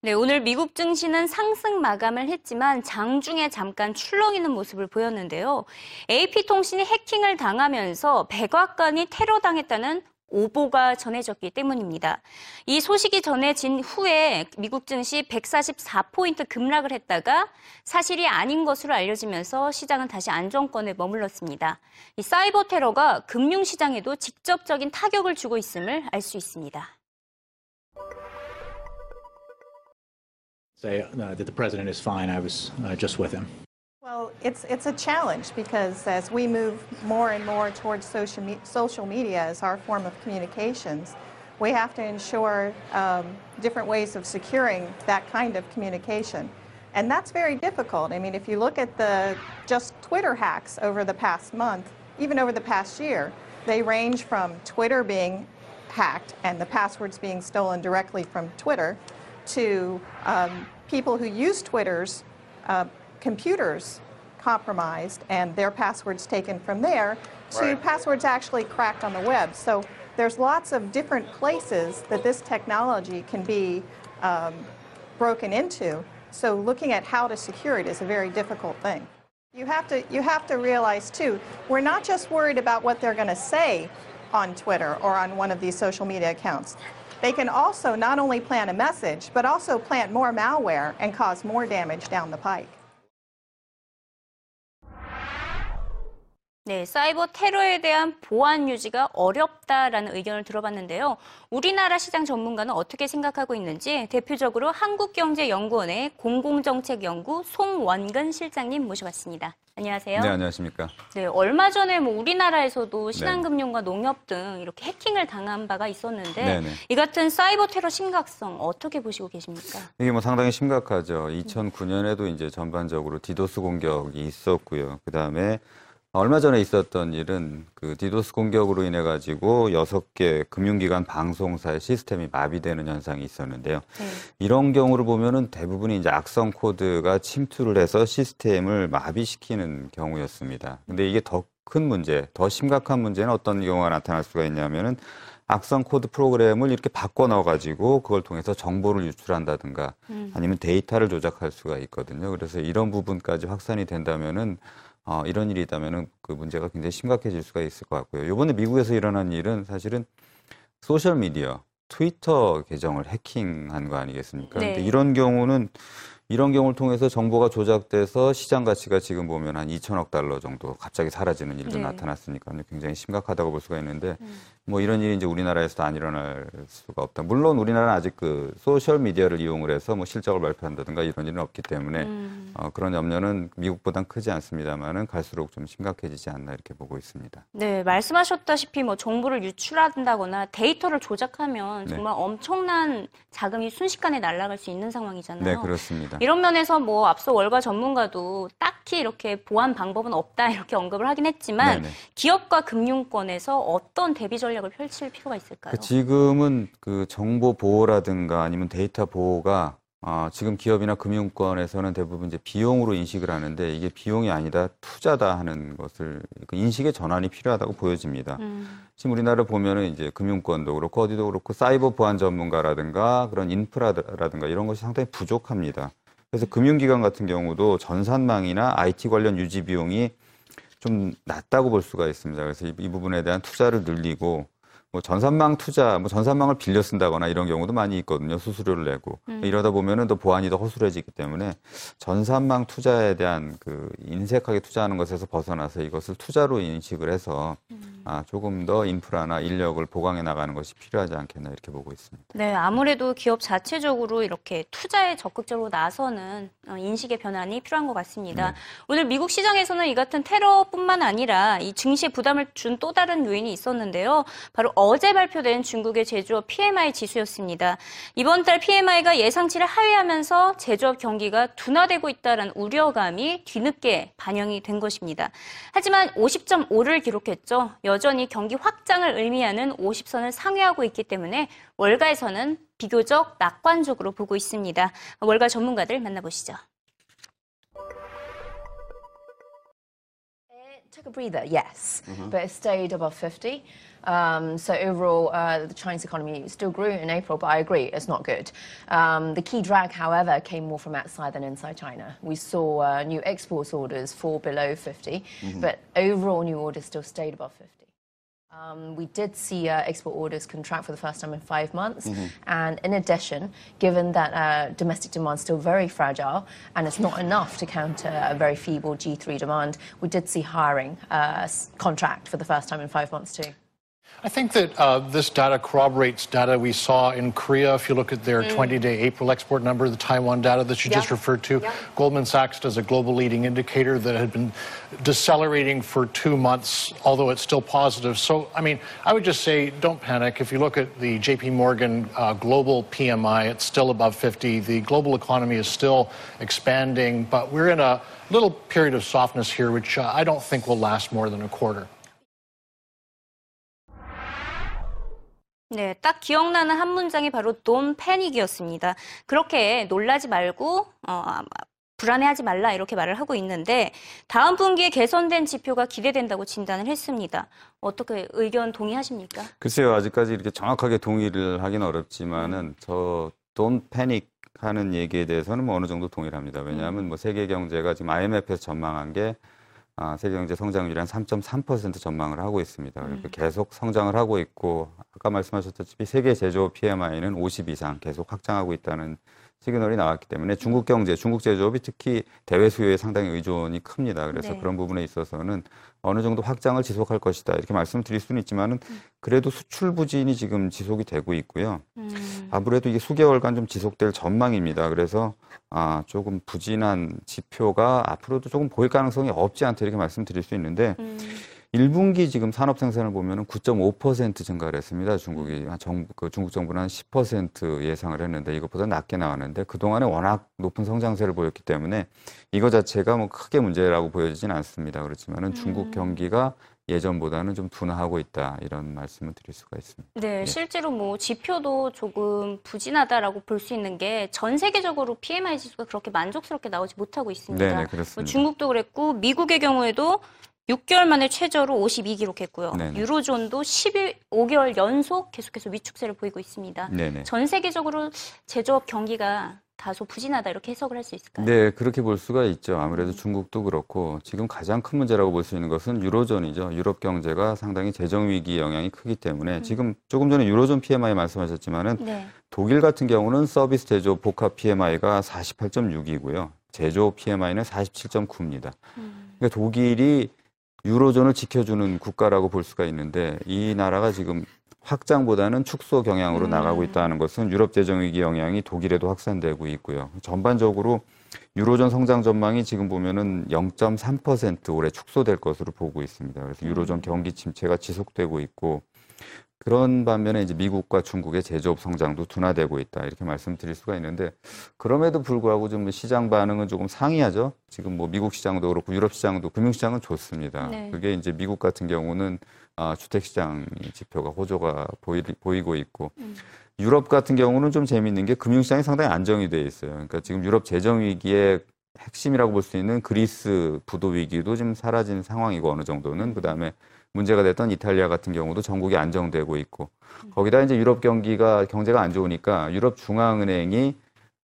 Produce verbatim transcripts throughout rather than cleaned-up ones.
네, 오늘 미국 증시는 상승 마감을 했지만 장중에 잠깐 출렁이는 모습을 보였는데요. 에이피통신이 해킹을 당하면서 백악관이 테러당했다는 오보가 전해졌기 때문입니다. 이 소식이 전해진 후에 미국 증시 백사십사 포인트 급락을 했다가 사실이 아닌 것으로 알려지면서 시장은 다시 안정권에 머물렀습니다. 이 사이버 테러가 금융시장에도 직접적인 타격을 주고 있음을 알 수 있습니다. Say that the president is fine. I was just with him. Well, it's it's a challenge because as we move more and more towards social me social media as our form of communications, we have to ensure um, different ways of securing that kind of communication, and that's very difficult. I mean, if you look at the just Twitter hacks over the past month, even over the past year, they range from Twitter being hacked and the passwords being stolen directly from Twitter, to um, people who use Twitter's Uh, computers compromised and their passwords taken from there to right. passwords actually cracked on the web. So there's lots of different places that this technology can be um, broken into. So looking at how to secure it is a very difficult thing. You have to, you have to realize too, we're not just worried about what they're going to say on Twitter or on one of these social media accounts. They can also not only plant a message, but also plant more malware and cause more damage down the pike. 네, 사이버 테러에 대한 보안 유지가 어렵다라는 의견을 들어봤는데요. 우리나라 시장 전문가는 어떻게 생각하고 있는지 대표적으로 한국경제연구원의 공공정책연구 송원근 실장님 모셔봤습니다. 안녕하세요. 네, 안녕하십니까. 네, 얼마 전에 뭐 우리나라에서도 신한금융과 농협 등 이렇게 해킹을 당한 바가 있었는데 네네. 이 같은 사이버 테러 심각성 어떻게 보시고 계십니까? 이게 뭐 상당히 심각하죠. 이천구 년에도 이제 전반적으로 디도스 공격이 있었고요. 그 다음에 얼마 전에 있었던 일은 그 디도스 공격으로 인해 가지고 여섯 개 금융기관 방송사의 시스템이 마비되는 현상이 있었는데요. 네. 이런 경우를 보면은 대부분이 이제 악성 코드가 침투를 해서 시스템을 마비시키는 경우였습니다. 근데 이게 더 큰 문제, 더 심각한 문제는 어떤 경우가 나타날 수가 있냐면은 악성 코드 프로그램을 이렇게 바꿔 넣어 가지고 그걸 통해서 정보를 유출한다든가 음. 아니면 데이터를 조작할 수가 있거든요. 그래서 이런 부분까지 확산이 된다면은 어, 이런 일이 있다면 그 문제가 굉장히 심각해질 수가 있을 것 같고요. 이번에 미국에서 일어난 일은 사실은 소셜미디어, 트위터 계정을 해킹한 거 아니겠습니까? 네. 근데 이런 경우는 이런 경우를 통해서 정보가 조작돼서 시장 가치가 지금 보면 한 이천억 달러 정도 갑자기 사라지는 일도 네. 나타났으니까 굉장히 심각하다고 볼 수가 있는데 음. 뭐 이런 일이 이제 우리나라에서도 안 일어날 수가 없다. 물론 우리나라는 아직 그 소셜 미디어를 이용을 해서 뭐 실적을 발표한다든가 이런 일은 없기 때문에 음. 어, 그런 염려는 미국보단 크지 않습니다만은 갈수록 좀 심각해지지 않나 이렇게 보고 있습니다. 네, 말씀하셨다시피 뭐 정보를 유출한다거나 데이터를 조작하면 정말 네. 엄청난 자금이 순식간에 날아갈 수 있는 상황이잖아요. 네, 그렇습니다. 이런 면에서 뭐 앞서 월가 전문가도 딱히 이렇게 보안 방법은 없다 이렇게 언급을 하긴 했지만 네네. 기업과 금융권에서 어떤 대비 전략을 펼칠 필요가 있을까요? 그 지금은 그 정보 보호라든가 아니면 데이터 보호가 어, 지금 기업이나 금융권에서는 대부분 이제 비용으로 인식을 하는데 이게 비용이 아니다 투자다 하는 것을 그 인식의 전환이 필요하다고 보여집니다. 음. 지금 우리나라 보면은 이제 금융권도 그렇고 어디도 그렇고 사이버 보안 전문가라든가 그런 인프라라든가 이런 것이 상당히 부족합니다. 그래서 금융기관 같은 경우도 전산망이나 아이티 관련 유지 비용이 좀 낮다고 볼 수가 있습니다. 그래서 이, 이 부분에 대한 투자를 늘리고 뭐 전산망 투자, 뭐 전산망을 빌려 쓴다거나 이런 경우도 많이 있거든요. 수수료를 내고 음. 이러다 보면은 더 보안이 더 허술해지기 때문에 전산망 투자에 대한 그 인색하게 투자하는 것에서 벗어나서 이것을 투자로 인식을 해서 음. 아, 조금 더 인프라나 인력을 보강해 나가는 것이 필요하지 않겠나 이렇게 보고 있습니다. 네, 아무래도 기업 자체적으로 이렇게 투자에 적극적으로 나서는 인식의 변환이 필요한 것 같습니다. 네. 오늘 미국 시장에서는 이 같은 테러뿐만 아니라 이 증시에 부담을 준 또 다른 요인이 있었는데요. 바로 어제 발표된 중국의 제조업 피엠아이 지수였습니다. 이번 달 피엠아이가 예상치를 하회하면서 제조업 경기가 둔화되고 있다는 우려감이 뒤늦게 반영이 된 것입니다. 하지만 오십 점 오를 기록했죠. 여전히 경기 확장을 의미하는 오십 선을 상회하고 있기 때문에 월가에서는 비교적 낙관적으로 보고 있습니다. 월가 전문가들 만나보시죠. took a breather, yes, mm-hmm. but it stayed above fifty. Um, so overall, uh, the Chinese economy still grew in April, but I agree, it's not good. Um, the key drag, however, came more from outside than inside China. We saw uh, new export orders fall below fifty, mm-hmm. but overall new orders still stayed above fifty. Um, we did see uh, export orders contract for the first time in five months, mm-hmm. and in addition, given that uh, domestic demand is still very fragile and it's not enough to counter a very feeble G three demand, we did see hiring uh, contract for the first time in five months too. I think that uh, this data corroborates data we saw in Korea. If you look at their twenty-day mm. April export number, the Taiwan data that you yeah. just referred to, yeah. Goldman Sachs does a global leading indicator that had been decelerating for two months, although it's still positive. So, I mean, I would just say don't panic. If you look at the J P Morgan uh, global P M I, it's still above fifty. The global economy is still expanding, but we're in a little period of softness here, which uh, I don't think will last more than a quarter. 네, 딱 기억나는 한 문장이 바로 Don't panic이었습니다. 그렇게 놀라지 말고 어, 불안해하지 말라 이렇게 말을 하고 있는데 다음 분기에 개선된 지표가 기대된다고 진단을 했습니다. 어떻게 의견 동의하십니까? 글쎄요, 아직까지 이렇게 정확하게 동의를 하긴 어렵지만은 저 Don't panic 하는 얘기에 대해서는 뭐 어느 정도 동의를 합니다. 왜냐하면 뭐 세계 경제가 지금 아이엠에프에서 전망한 게 아, 세계 경제 성장률이 한 삼 점 삼 퍼센트 전망을 하고 있습니다. 음. 계속 성장을 하고 있고 아까 말씀하셨다시피 세계 제조업 피엠아이는 오십 이상 계속 확장하고 있다는 시그널이 나왔기 때문에 중국 경제, 중국 제조업이 특히 대외 수요에 상당히 의존이 큽니다. 그래서 네. 그런 부분에 있어서는 어느 정도 확장을 지속할 것이다 이렇게 말씀드릴 수는 있지만은 그래도 수출 부진이 지금 지속이 되고 있고요. 음. 아무래도 이게 수개월간 좀 지속될 전망입니다. 그래서 아, 조금 부진한 지표가 앞으로도 조금 보일 가능성이 없지 않다 이렇게 말씀드릴 수 있는데 음. 일 분기 지금 산업 생산을 보면은 구 점 오 퍼센트 증가를 했습니다. 중국이 정, 그 중국 정부는 한 십 퍼센트 예상을 했는데 이것보다 낮게 나왔는데 그동안에 워낙 높은 성장세를 보였기 때문에 이거 자체가 뭐 크게 문제라고 보여지진 않습니다. 그렇지만은 음. 중국 경기가 예전보다는 좀 둔화하고 있다 이런 말씀을 드릴 수가 있습니다. 네, 예. 실제로 뭐 지표도 조금 부진하다라고 볼 수 있는 게 전 세계적으로 피엠아이 지수가 그렇게 만족스럽게 나오지 못하고 있습니다. 네, 그렇습니다. 뭐 중국도 그랬고 미국의 경우에도 육 개월 만에 최저로 오십이 기록했고요. 네네. 유로존도 십오 개월 연속 계속해서 위축세를 보이고 있습니다. 네네. 전 세계적으로 제조업 경기가 다소 부진하다 이렇게 해석을 할 수 있을까요? 네, 그렇게 볼 수가 있죠. 아무래도 중국도 그렇고 지금 가장 큰 문제라고 볼 수 있는 것은 유로존이죠. 유럽 경제가 상당히 재정위기 영향이 크기 때문에 음. 지금 조금 전에 유로존 피엠아이 말씀하셨지만은 네. 독일 같은 경우는 서비스 제조업 복합 피엠아이가 사십팔 점 육이고요. 제조업 피엠아이는 사십칠 점 구입니다. 음. 그러니까 독일이 유로존을 지켜주는 국가라고 볼 수가 있는데 이 나라가 지금 확장보다는 축소 경향으로 음. 나가고 있다는 것은 유럽 재정위기 영향이 독일에도 확산되고 있고요. 전반적으로 유로존 성장 전망이 지금 보면은 영 점 삼 퍼센트 올해 축소될 것으로 보고 있습니다. 그래서 유로존 경기 침체가 지속되고 있고 그런 반면에 이제 미국과 중국의 제조업 성장도 둔화되고 있다 이렇게 말씀드릴 수가 있는데 그럼에도 불구하고 좀 시장 반응은 조금 상이하죠. 지금 뭐 미국 시장도 그렇고 유럽 시장도 금융 시장은 좋습니다. 네. 그게 이제 미국 같은 경우는 아, 주택 시장 지표가 호조가 보이, 보이고 있고 음. 유럽 같은 경우는 좀 재미있는 게 금융 시장이 상당히 안정이 돼 있어요. 그러니까 지금 유럽 재정 위기의 핵심이라고 볼 수 있는 그리스 부도 위기도 지금 사라진 상황이고 어느 정도는 그다음에 문제가 됐던 이탈리아 같은 경우도 전국이 안정되고 있고 거기다 이제 유럽 경기가 경제가 안 좋으니까 유럽 중앙은행이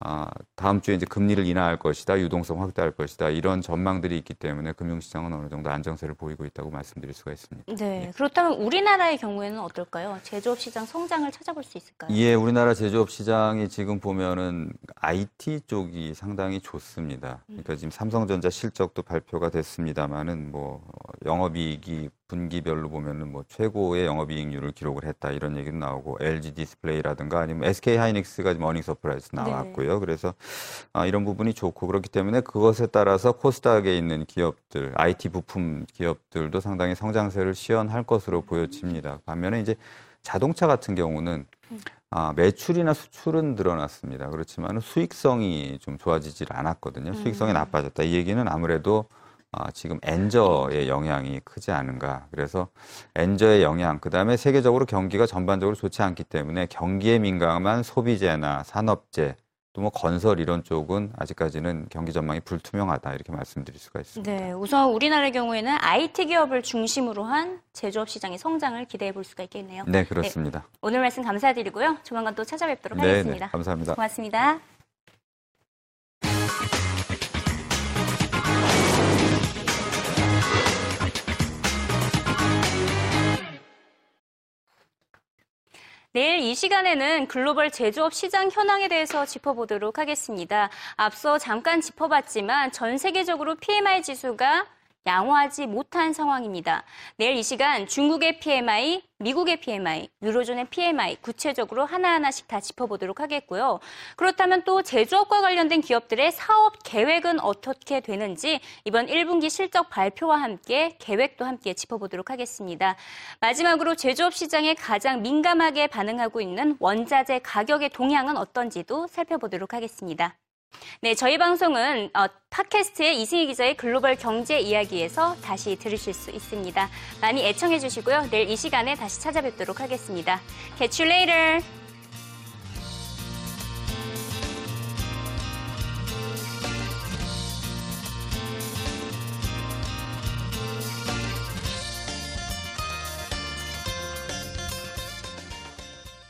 아, 다음 주에 이제 금리를 인하할 것이다, 유동성 확대할 것이다 이런 전망들이 있기 때문에 금융시장은 어느 정도 안정세를 보이고 있다고 말씀드릴 수가 있습니다. 네, 그렇다면 우리나라의 경우에는 어떨까요? 제조업 시장 성장을 찾아볼 수 있을까요? 예, 우리나라 제조업 시장이 지금 보면은 아이티 쪽이 상당히 좋습니다. 그러니까 지금 삼성전자 실적도 발표가 됐습니다만은 뭐 영업이익이 분기별로 보면은 뭐 최고의 영업이익률을 기록을 했다 이런 얘기도 나오고 엘지 디스플레이라든가 아니면 에스케이 하이닉스가 지금 어닝 서프라이즈 나왔고요. 네네. 그래서 아, 이런 부분이 좋고 그렇기 때문에 그것에 따라서 코스닥에 있는 기업들, 아이티 부품 기업들도 상당히 성장세를 시현할 것으로 보여집니다. 반면에 이제 자동차 같은 경우는 아, 매출이나 수출은 늘어났습니다. 그렇지만 수익성이 좀 좋아지질 않았거든요. 수익성이 나빠졌다. 이 얘기는 아무래도 아, 지금 엔저의 영향이 크지 않은가. 그래서 엔저의 영향, 그다음에 세계적으로 경기가 전반적으로 좋지 않기 때문에 경기에 민감한 소비재나 산업재 또 뭐 건설 이런 쪽은 아직까지는 경기 전망이 불투명하다 이렇게 말씀드릴 수가 있습니다. 네, 우선 우리나라의 경우에는 아이티 기업을 중심으로 한 제조업 시장의 성장을 기대해 볼 수가 있겠네요. 네, 그렇습니다. 네, 오늘 말씀 감사드리고요. 조만간 또 찾아뵙도록 네, 하겠습니다. 네, 감사합니다. 고맙습니다. 내일 이 시간에는 글로벌 제조업 시장 현황에 대해서 짚어보도록 하겠습니다. 앞서 잠깐 짚어봤지만 전 세계적으로 피엠아이 지수가 양호하지 못한 상황입니다. 내일 이 시간 중국의 피엠아이, 미국의 피엠아이, 유로존의 피엠아이 구체적으로 하나하나씩 다 짚어보도록 하겠고요. 그렇다면 또 제조업과 관련된 기업들의 사업 계획은 어떻게 되는지 이번 일 분기 실적 발표와 함께 계획도 함께 짚어보도록 하겠습니다. 마지막으로 제조업 시장에 가장 민감하게 반응하고 있는 원자재 가격의 동향은 어떤지도 살펴보도록 하겠습니다. 네, 저희 방송은 어, 팟캐스트의 이승희 기자의 글로벌 경제 이야기에서 다시 들으실 수 있습니다. 많이 애청해 주시고요. 내일 이 시간에 다시 찾아뵙도록 하겠습니다. Catch you later!